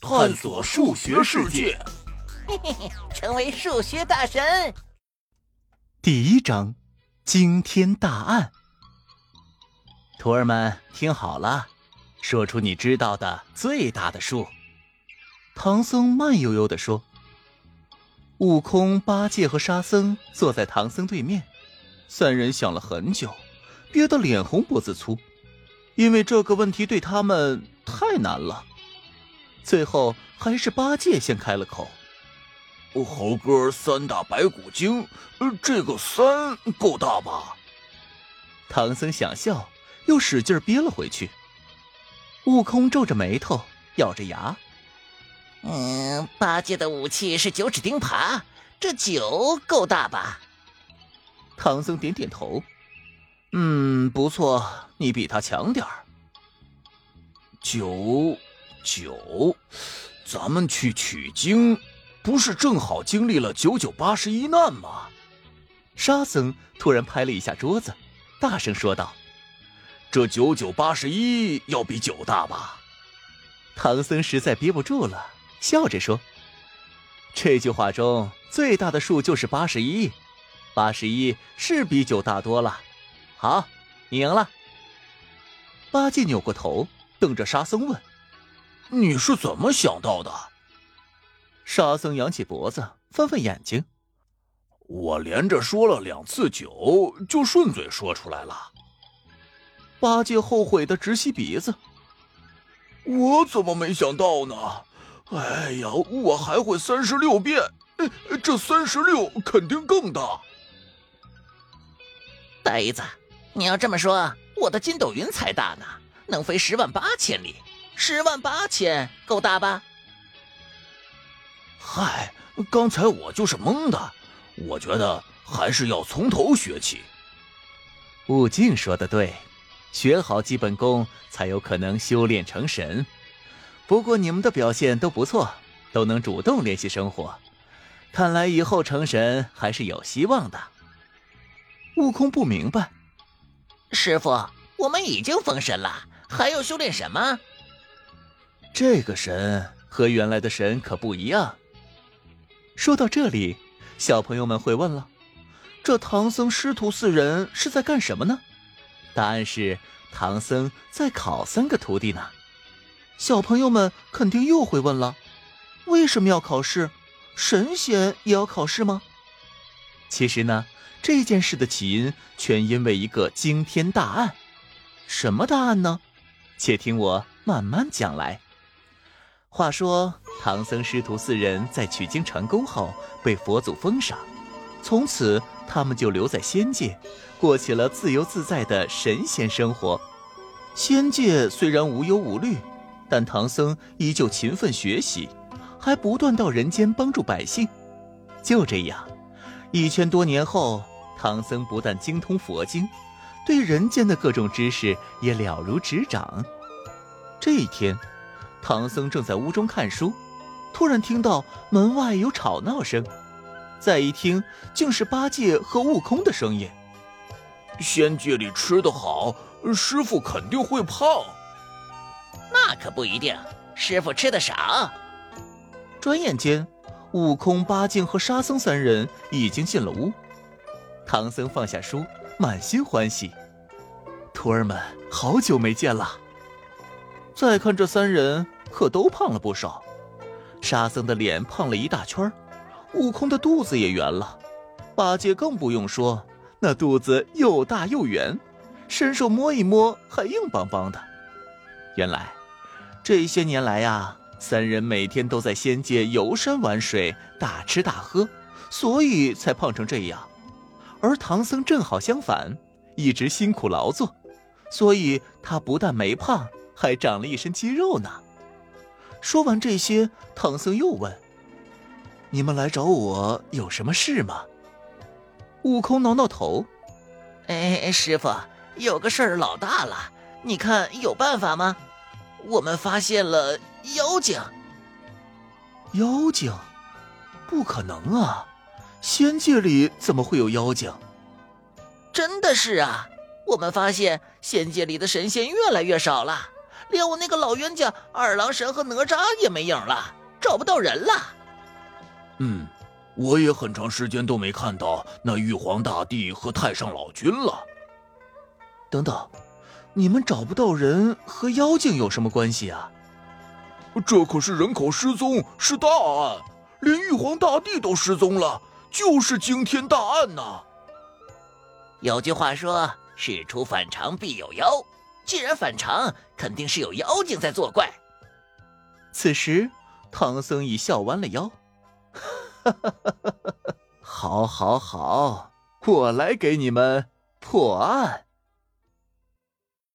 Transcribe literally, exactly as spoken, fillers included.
探索数学世界，嘿嘿嘿，成为数学大神。第一章，惊天大案。徒儿们听好了，说出你知道的最大的数。唐僧慢悠悠地说。悟空、八戒和沙僧坐在唐僧对面，三人想了很久，憋得脸红脖子粗，因为这个问题对他们太难了。最后还是八戒先开了口：猴哥三打白骨精，这个三够大吧？唐僧想笑，又使劲憋了回去。悟空皱着眉头，咬着牙：嗯，八戒的武器是九齿钉耙，这九够大吧？唐僧点点头：嗯，不错，你比他强点儿。九九，咱们去取经，不是正好经历了九九八十一难吗？沙僧突然拍了一下桌子，大声说道：这九九八十一要比九大吧？唐僧实在憋不住了，笑着说：这句话中最大的数就是八十一，八十一是比九大多了。好，你赢了。八戒扭过头，瞪着沙僧问：你是怎么想到的？沙僧扬起脖子，翻翻眼睛：我连着说了两次九，就顺嘴说出来了。八戒后悔的直吸鼻子：我怎么没想到呢？哎呀，我还会三十六变，这三十六肯定更大。呆子，你要这么说，我的筋斗云才大呢，能飞十万八千里。十万八千够大吧？嗨，刚才我就是懵的，我觉得还是要从头学起。悟净说的对，学好基本功才有可能修炼成神。不过你们的表现都不错，都能主动联系生活，看来以后成神还是有希望的。悟空不明白：师父，我们已经封神了，还要修炼什么？这个神和原来的神可不一样。说到这里，小朋友们会问了，这唐僧师徒四人是在干什么呢？答案是唐僧在考三个徒弟呢。小朋友们肯定又会问了，为什么要考试？神仙也要考试吗？其实呢，这件事的起因全因为一个惊天大案。什么大案呢？且听我慢慢讲来。话说唐僧师徒四人在取经成功后被佛祖封赏，从此他们就留在仙界，过起了自由自在的神仙生活。仙界虽然无忧无虑，但唐僧依旧勤奋学习，还不断到人间帮助百姓。就这样，一千多年后，唐僧不但精通佛经，对人间的各种知识也了如指掌。这一天，唐僧正在屋中看书，突然听到门外有吵闹声，再一听，竟是八戒和悟空的声音：仙界里吃得好，师父肯定会胖。那可不一定，师父吃得少。转眼间，悟空、八戒和沙僧三人已经进了屋。唐僧放下书，满心欢喜：徒儿们，好久没见了。再看这三人可都胖了不少，沙僧的脸胖了一大圈，悟空的肚子也圆了，八戒更不用说，那肚子又大又圆，伸手摸一摸还硬邦邦的。原来这些年来啊，三人每天都在仙界游山玩水，大吃大喝，所以才胖成这样。而唐僧正好相反，一直辛苦劳作，所以他不但没胖，还长了一身肌肉呢。说完这些，唐僧又问：你们来找我有什么事吗？悟空挠挠头：哎，师父，有个事儿老大了，你看有办法吗？我们发现了妖精。妖精？不可能啊，仙界里怎么会有妖精？真的是啊，我们发现仙界里的神仙越来越少了，连我那个老冤家二郎神和哪吒也没影了，找不到人了。嗯，我也很长时间都没看到那玉皇大帝和太上老君了。等等，你们找不到人和妖精有什么关系啊？这可是人口失踪，是大案，连玉皇大帝都失踪了，就是惊天大案呐、啊！有句话说，事出反常必有妖，既然反常，肯定是有妖精在作怪。此时，唐僧已笑弯了腰，哈哈哈哈哈！好好好，我来给你们破案。